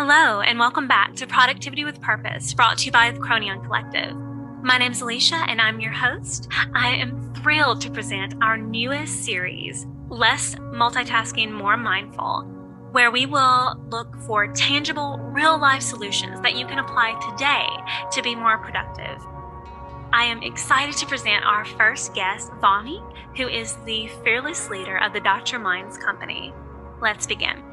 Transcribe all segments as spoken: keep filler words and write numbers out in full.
Hello, and welcome back to Productivity with Purpose, brought to you by the Kronion Kollective. My name's Alicia, and I'm your host. I am thrilled to present our newest series, Less Multitasking, More Mindful, where we will look for tangible, real-life solutions that you can apply today to be more productive. I am excited to present our first guest, Vani, who is the fearless leader of the Doturminds company. Let's begin.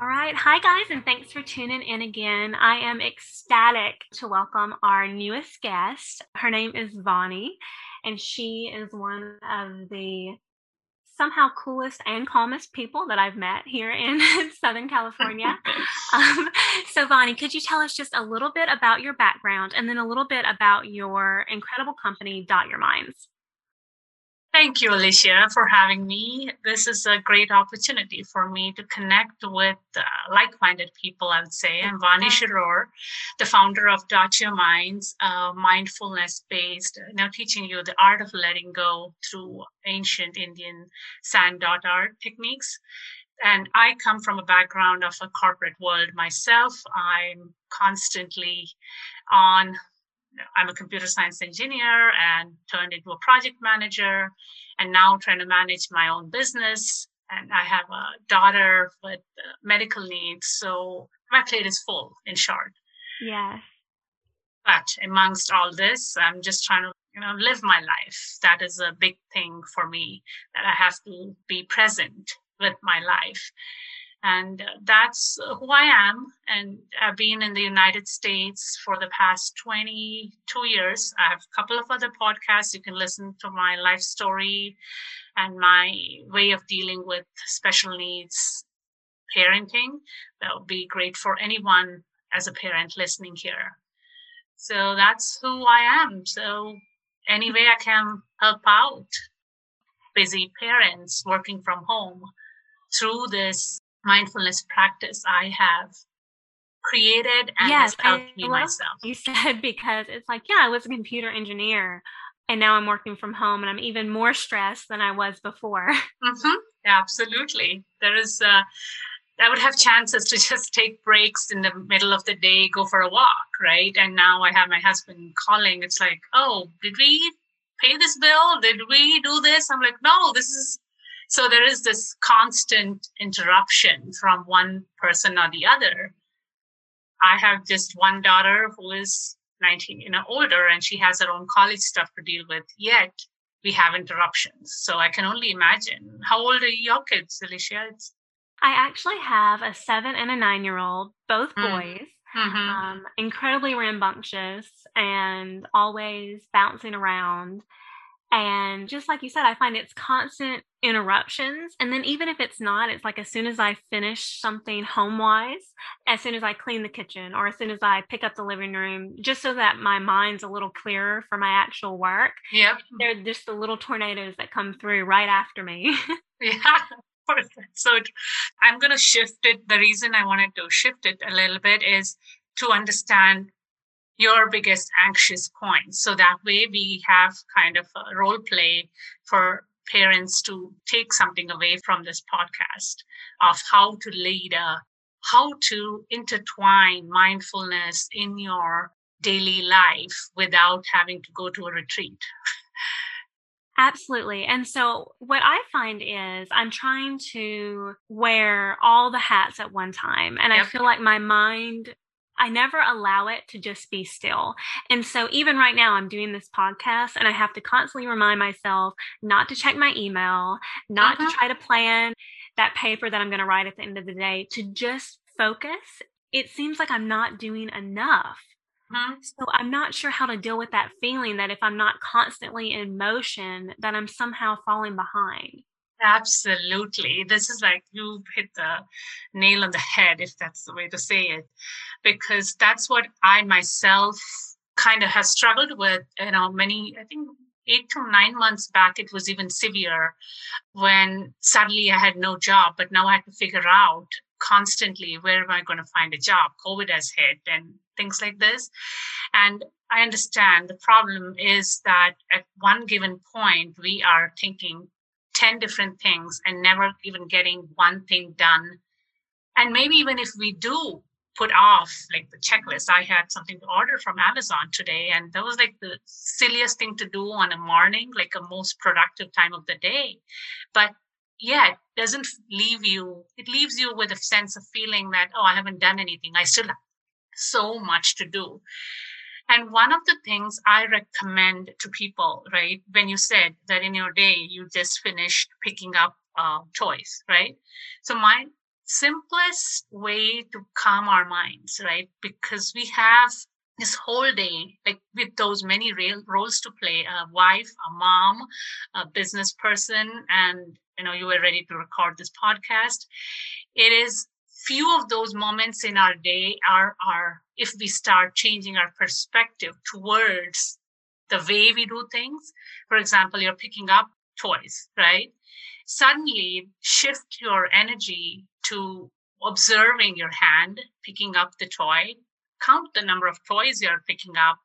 All right. Hi, guys, and thanks for tuning in again. I am ecstatic to welcome our newest guest. Her name is Vani, and she is one of the somehow coolest and calmest people that I've met here in Southern California. um, so Vani, could you tell us just a little bit about your background and then a little bit about your incredible company, Doturminds? Thank you, Alicia, for having me. This is a great opportunity for me to connect with uh, like-minded people, I would say. I'm Vani Shiroor, the founder of Doturminds, a mindfulness-based, now teaching you the art of letting go through ancient Indian sand dot art techniques. And I come from a background of a corporate world myself. I'm constantly on I'm a computer science engineer and turned into a project manager and now trying to manage my own business. And I have a daughter with medical needs. So my plate is full, in short. Yeah. But amongst all this, I'm just trying to, you know, live my life. That is a big thing for me, that I have to be present with my life. And that's who I am. And I've been in the United States for the past twenty-two years. I have a couple of other podcasts. You can listen to my life story and my way of dealing with special needs parenting. That would be great for anyone as a parent listening here. So that's who I am. So any way I can help out busy parents working from home through this mindfulness practice I have created and yes, has helped me myself. You said, because it's like, yeah, I was a computer engineer and now I'm working from home and I'm even more stressed than I was before. Mm-hmm. Yeah, absolutely. There is, uh, I would have chances to just take breaks in the middle of the day, go for a walk, right? And now I have my husband calling. It's like, oh, did we pay this bill? Did we do this? I'm like, no, this is, so there is this constant interruption from one person or the other. I have just one daughter who is nineteen, you know, older, and she has her own college stuff to deal with, yet we have interruptions. So I can only imagine. How old are your kids, Alicia? It's- I actually have a seven and a nine-year-old, both mm. boys. Mm-hmm. Um, incredibly rambunctious and always bouncing around. And just like you said, I find it's constant interruptions. And then even if it's not, it's like as soon as I finish something home-wise, as soon as I clean the kitchen or as soon as I pick up the living room, just so that my mind's a little clearer for my actual work. Yep. They're just the little tornadoes that come through right after me. Yeah. So I'm going to shift it. The reason I wanted to shift it a little bit is to understand your biggest anxious point. So that way we have kind of a role play for parents to take something away from this podcast of how to lead, a, how to intertwine mindfulness in your daily life without having to go to a retreat. Absolutely. And so what I find is I'm trying to wear all the hats at one time. And yep. I feel like my mind, I never allow it to just be still. And so even right now, I'm doing this podcast and I have to constantly remind myself not to check my email, not uh-huh. to try to plan that paper that I'm going to write at the end of the day, to just focus. It seems like I'm not doing enough. Uh-huh. So I'm not sure how to deal with that feeling that if I'm not constantly in motion, that I'm somehow falling behind. Absolutely. This is like you hit the nail on the head, if that's the way to say it, because that's what I myself kind of have struggled with. You know, many, I think eight to nine months back, it was even severe when suddenly I had no job, but now I had to figure out constantly, where am I going to find a job? COVID has hit and things like this. And I understand the problem is that at one given point, we are thinking ten different things and never even getting one thing done. And maybe even if we do put off like the checklist, I had something to order from Amazon today, and that was like the silliest thing to do on a morning, like a most productive time of the day. But yeah, it doesn't leave you, it leaves you with a sense of feeling that, oh, I haven't done anything. I still have so much to do. And one of the things I recommend to people, right, when you said that in your day, you just finished picking up uh, toys, right? So my simplest way to calm our minds, right, because we have this whole day, like with those many real roles to play, a wife, a mom, a business person, and, you know, you were ready to record this podcast. It is few of those moments in our day are, are if we start changing our perspective towards the way we do things. For example, you're picking up toys, right? Suddenly shift your energy to observing your hand, picking up the toy, count the number of toys you're picking up,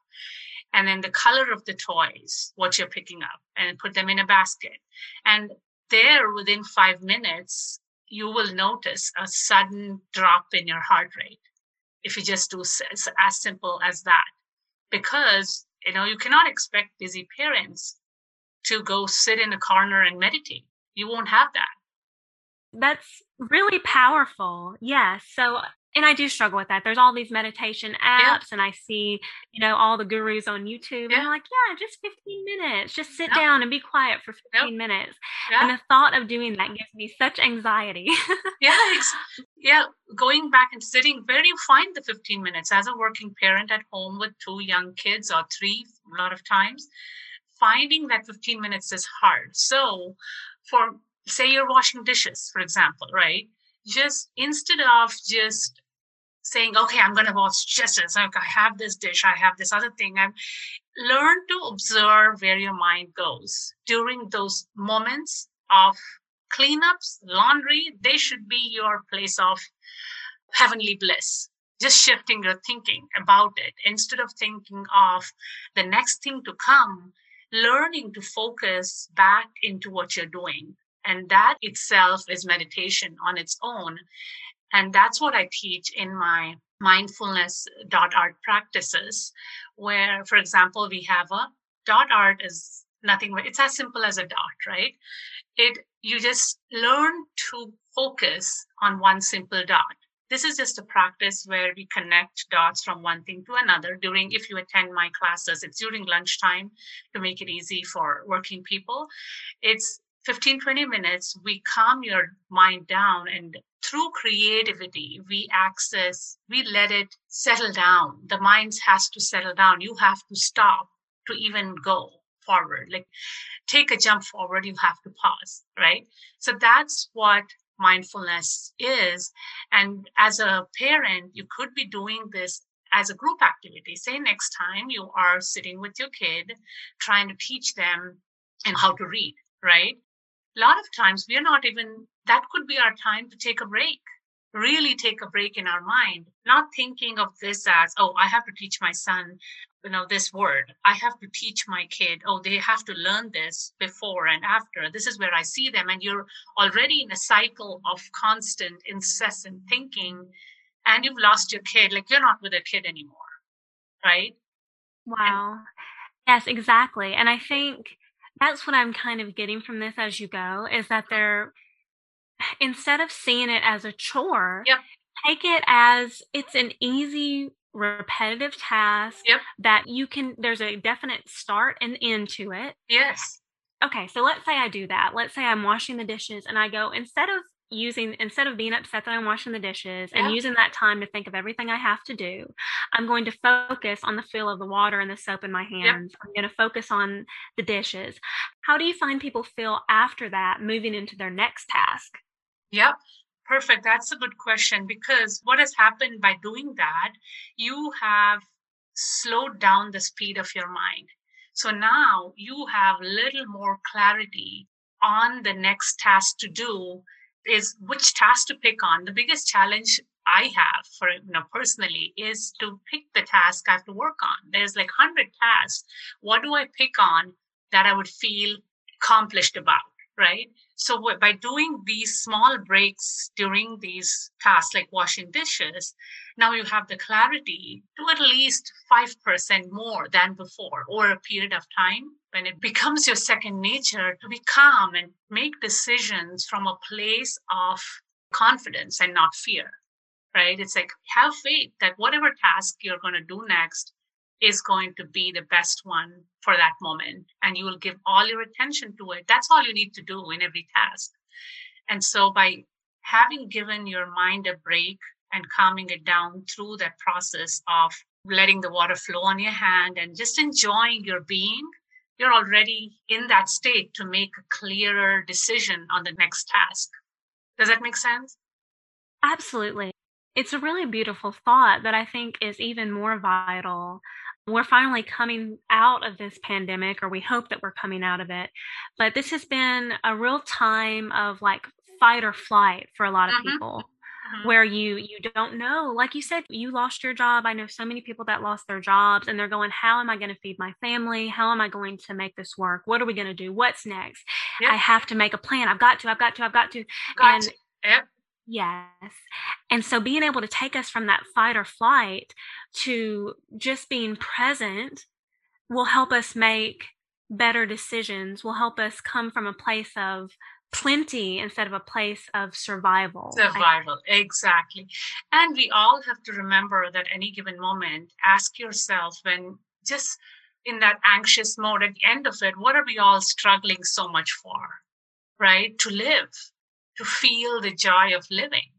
and then the color of the toys, what you're picking up, and put them in a basket. And there, within five minutes, you will notice a sudden drop in your heart rate if you just do as simple as that. Because, you know, you cannot expect busy parents to go sit in a corner and meditate. You won't have that. That's really powerful. Yeah. So, and I do struggle with that. There's all these meditation apps, yeah. and I see, you know, all the gurus on YouTube, yeah. and they're like, yeah, just fifteen minutes, just sit no. down and be quiet for fifteen no. minutes. Yeah. And the thought of doing that gives me such anxiety. yeah. Yeah. Going back and sitting, where do you find the fifteen minutes? As a working parent at home with two young kids or three, a lot of times, finding that fifteen minutes is hard. So for, say you're washing dishes, for example, right? Just instead of just saying, okay, I'm going to wash dishes. Like, I have this dish. I have this other thing. I'm learn to observe where your mind goes during those moments of cleanups, laundry. They should be your place of heavenly bliss. Just shifting your thinking about it instead of thinking of the next thing to come. Learning to focus back into what you're doing. And that itself is meditation on its own. And that's what I teach in my mindfulness dot art practices, where, for example, we have a dot art is nothing, it's as simple as a dot, right? It, you just learn to focus on one simple dot. This is just a practice where we connect dots from one thing to another during, if you attend my classes, it's during lunchtime to make it easy for working people. It's fifteen, twenty minutes, we calm your mind down, and through creativity, we access, we let it settle down. The mind has to settle down. You have to stop to even go forward. Like take a jump forward, you have to pause, right? So that's what mindfulness is. And as a parent, you could be doing this as a group activity. Say next time you are sitting with your kid, trying to teach them and how to read, right? A lot of times we are not even, that could be our time to take a break, really take a break in our mind, not thinking of this as, oh, I have to teach my son, you know, this word. I have to teach my kid, oh, they have to learn this before and after. This is where I see them. And you're already in a cycle of constant, incessant thinking, and you've lost your kid. Like you're not with a kid anymore, right? Wow. And- yes, exactly. And I think that's what I'm kind of getting from this as you go, is that they're, instead of seeing it as a chore, yep. take it as it's an easy, repetitive task yep. that you can, there's a definite start and end to it. Yes. Okay. So let's say I do that. Let's say I'm washing the dishes and I go, instead of using, instead of being upset that I'm washing the dishes yep. and using that time to think of everything I have to do, I'm going to focus on the feel of the water and the soap in my hands. Yep. I'm going to focus on the dishes. How do you find people feel after that, moving into their next task? Yep. Perfect. That's a good question, because what has happened by doing that, you have slowed down the speed of your mind. So now you have little more clarity on the next task to do, is which task to pick on. The biggest challenge I have for, you know, personally is to pick the task I have to work on. There's like one hundred tasks. What do I pick on that I would feel accomplished about, right? So by doing these small breaks during these tasks, like washing dishes, now you have the clarity to at least five percent more than before, or a period of time when it becomes your second nature to be calm and make decisions from a place of confidence and not fear, right? It's like, have faith that whatever task you're going to do next is going to be the best one for that moment. And you will give all your attention to it. That's all you need to do in every task. And so by having given your mind a break and calming it down through that process of letting the water flow on your hand and just enjoying your being, you're already in that state to make a clearer decision on the next task. Does that make sense? Absolutely. It's a really beautiful thought that I think is even more vital. We're finally coming out of this pandemic, or we hope that we're coming out of it. But this has been a real time of like fight or flight for a lot of mm-hmm. people mm-hmm. where you you don't know. Like you said, you lost your job. I know so many people that lost their jobs and they're going, how am I going to feed my family? How am I going to make this work? What are we going to do? What's next? Yep. I have to make a plan. I've got to, I've got to, I've got to. Got and to. Yep. Yes. And so being able to take us from that fight or flight to just being present will help us make better decisions, will help us come from a place of plenty instead of a place of survival. Survival, exactly. And we all have to remember that any given moment, ask yourself when just in that anxious mode at the end of it, what are we all struggling so much for, right? To live. To feel the joy of living.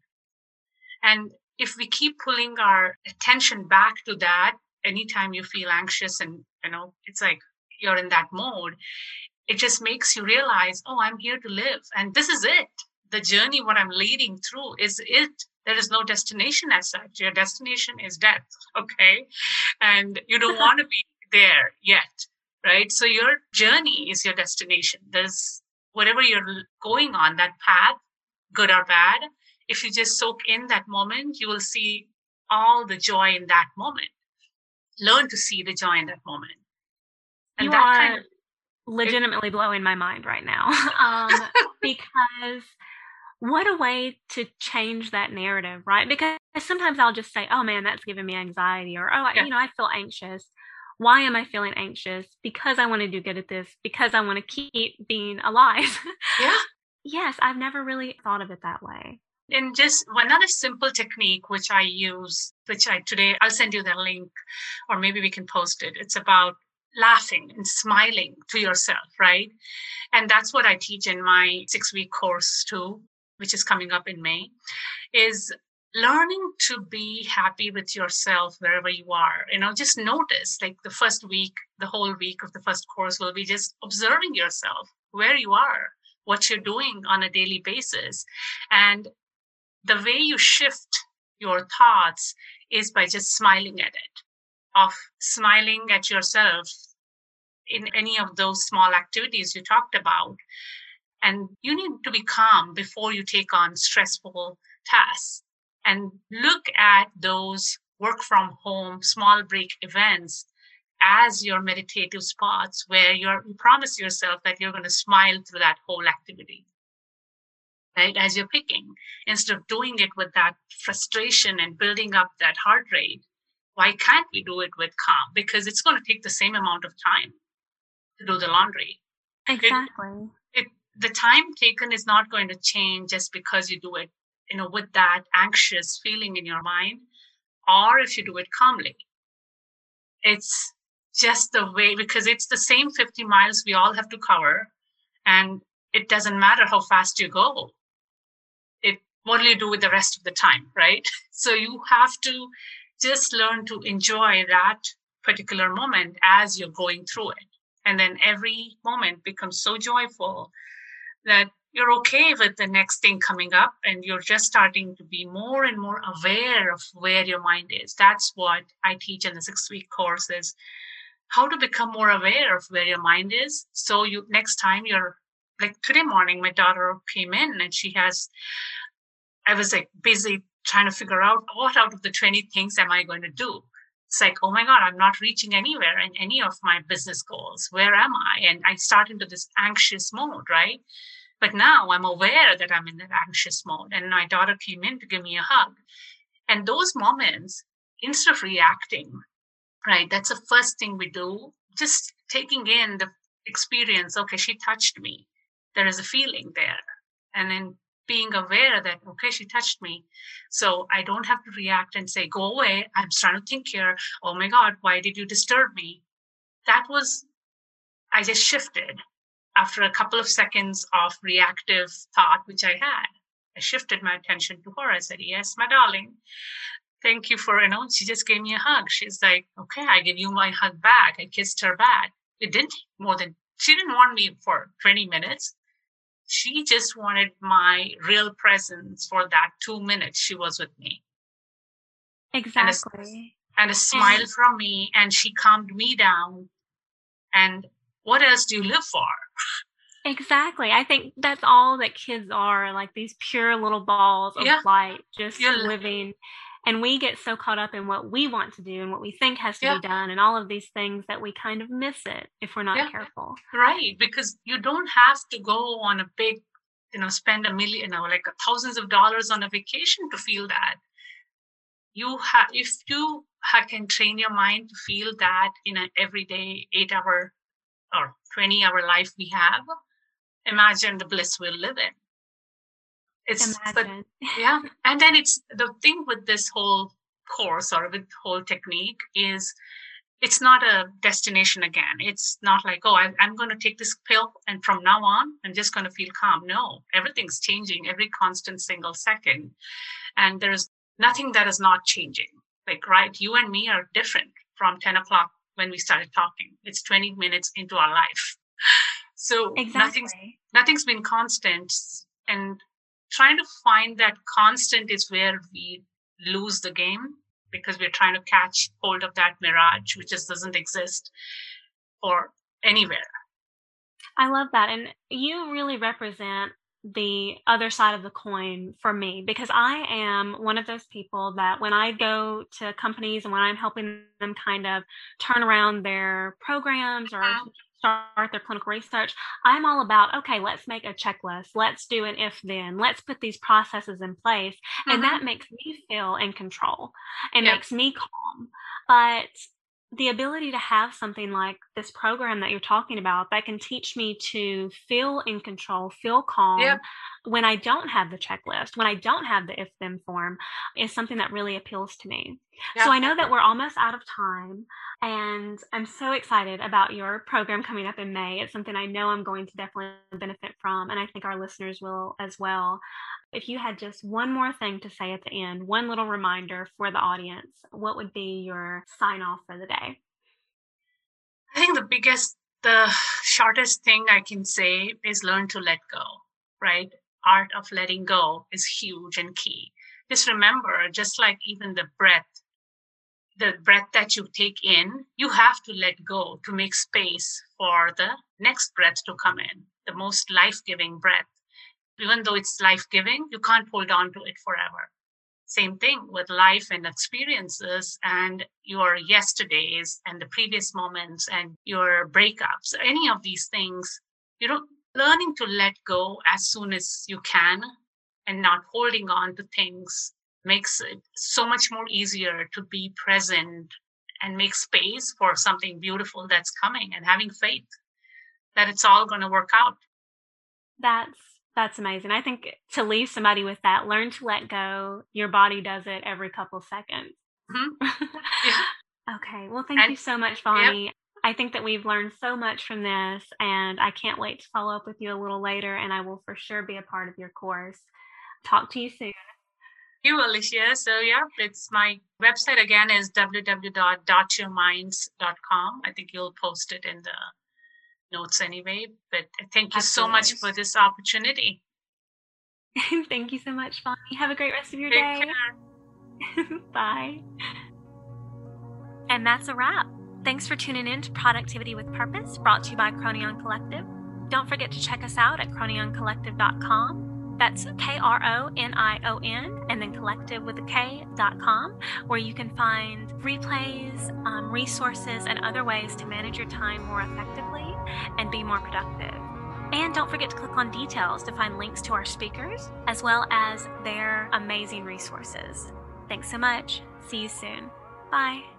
And if we keep pulling our attention back to that, anytime you feel anxious and, you know, it's like you're in that mode, it just makes you realize, oh, I'm here to live. And this is it. The journey, what I'm leading through is it. There is no destination as such. Your destination is death, okay? And you don't want to be there yet, right? So your journey is your destination. There's whatever you're going on, that path, good or bad, if you just soak in that moment, you will see all the joy in that moment. Learn to see the joy in that moment. And you that are kind of, legitimately it, blowing my mind right now. Um, because what a way to change that narrative, right? Because sometimes I'll just say, oh man, that's giving me anxiety, or, oh, yeah. you know, I feel anxious. Why am I feeling anxious? Because I want to do good at this, because I want to keep being alive. Yeah. Yes, I've never really thought of it that way. And just another simple technique which I use, which I today, I'll send you the link, or maybe we can post it. It's about laughing and smiling to yourself, right? And that's what I teach in my six-week course too, which is coming up in May, is learning to be happy with yourself wherever you are. You know, just notice, like the first week, the whole week of the first course will be just observing yourself, where you are, what you're doing on a daily basis. And the way you shift your thoughts is by just smiling at it, of smiling at yourself in any of those small activities you talked about. And you need to be calm before you take on stressful tasks. And look at those work from home, small break events as your meditative spots where you're, you promise yourself that you're going to smile through that whole activity, right? As you're picking, instead of doing it with that frustration and building up that heart rate, why can't we do it with calm? Because it's going to take the same amount of time to do the laundry. Exactly. It, it, the time taken is not going to change just because you do it, you know, with that anxious feeling in your mind, or if you do it calmly. It's just the way, because it's the same fifty miles we all have to cover, and it doesn't matter how fast you go. It, what will you do with the rest of the time, right? So you have to just learn to enjoy that particular moment as you're going through it. And then every moment becomes so joyful that you're okay with the next thing coming up, and you're just starting to be more and more aware of where your mind is. That's what I teach in the six-week course, is how to become more aware of where your mind is. So you next time you're, like today morning, my daughter came in and she has, I was like busy trying to figure out what out of the twenty things am I going to do? It's like, oh my God, I'm not reaching anywhere in any of my business goals. Where am I? And I start into this anxious mode, right? But now I'm aware that I'm in that anxious mode. And my daughter came in to give me a hug. And those moments, instead of reacting, right, that's the first thing we do, just taking in the experience. Okay, she touched me. There is a feeling there. And then being aware that, okay, she touched me. So I don't have to react and say, go away. I'm starting to think here. Oh my God, why did you disturb me? That was, I just shifted. After a couple of seconds of reactive thought, which I had, I shifted my attention to her. I said, yes, my darling, thank you for, you know, she just gave me a hug. She's like, okay, I give you my hug back. I kissed her back. It didn't take more than, she didn't want me for twenty minutes. She just wanted my real presence for that two minutes she was with me. Exactly. And a, and a smile and- from me, and she calmed me down. And what else do you live for? Exactly. I think that's all that kids are, like these pure little balls of yeah. light, just You're living. And we get so caught up in what we want to do and what we think has to yeah. be done and all of these things that we kind of miss it if we're not yeah. careful. Right. Because you don't have to go on a big, you know, spend a million or like thousands of dollars on a vacation to feel that. You have, if you ha- can train your mind to feel that in an everyday eight hour or twenty hour life we have, imagine the bliss we'll live in. It's but, yeah. And then it's the thing with this whole course or with whole technique is it's not a destination again. It's not like, oh, I, I'm going to take this pill and from now on, I'm just going to feel calm. No, everything's changing every constant single second. And there's nothing that is not changing. Like, right, you and me are different from ten o'clock when we started talking. It's twenty minutes into our life. So exactly. nothing's, nothing's been constant. And trying to find that constant is where we lose the game because we're trying to catch hold of that mirage, which just doesn't exist or anywhere. I love that. And you really represent the other side of the coin for me, because I am one of those people that when I go to companies and when I'm helping them kind of turn around their programs or wow. start their clinical research, I'm all about, okay, let's make a checklist. Let's do an if then. Let's put these processes in place. Mm-hmm. And that makes me feel in control. It yep. makes me calm. But the ability to have something like this program that you're talking about that can teach me to feel in control, feel calm yep. when I don't have the checklist, when I don't have the if then form is something that really appeals to me. Yep. So I know that we're almost out of time and I'm so excited about your program coming up in May. It's something I know I'm going to definitely benefit from. And I think our listeners will as well. If you had just one more thing to say at the end, one little reminder for the audience, what would be your sign off for the day? I think the biggest, the shortest thing I can say is learn to let go, right? Art of letting go is huge and key. Just remember, just like even the breath, the breath that you take in, you have to let go to make space for the next breath to come in, the most life-giving breath. Even though it's life-giving, you can't hold on to it forever. Same thing with life and experiences and your yesterdays and the previous moments and your breakups, any of these things, you know, learning to let go as soon as you can and not holding on to things makes it so much more easier to be present and make space for something beautiful that's coming and having faith that it's all going to work out. That's That's amazing. I think to leave somebody with that, learn to let go. Your body does it every couple seconds. Mm-hmm. Yeah. Okay. Well, thank and, you so much, Vani. Yep. I think that we've learned so much from this, and I can't wait to follow up with you a little later, and I will for sure be a part of your course. Talk to you soon. Thank you, Alicia. So, yeah, it's my website again is w w w dot doturminds dot com. I think you'll post it in the notes anyway, but thank you Absolutely. so much for this opportunity. Thank you so much, Vani. Have a great rest of your Take day. Care. Bye. And that's a wrap. Thanks for tuning in to Productivity with Purpose, brought to you by Kronion Kollective. Don't forget to check us out at kronion kollective dot com. That's K R O N I O N and then collective with a K dot com, where you can find replays, um, resources, and other ways to manage your time more effectively and be more productive. And don't forget to click on details to find links to our speakers, as well as their amazing resources. Thanks so much. See you soon. Bye.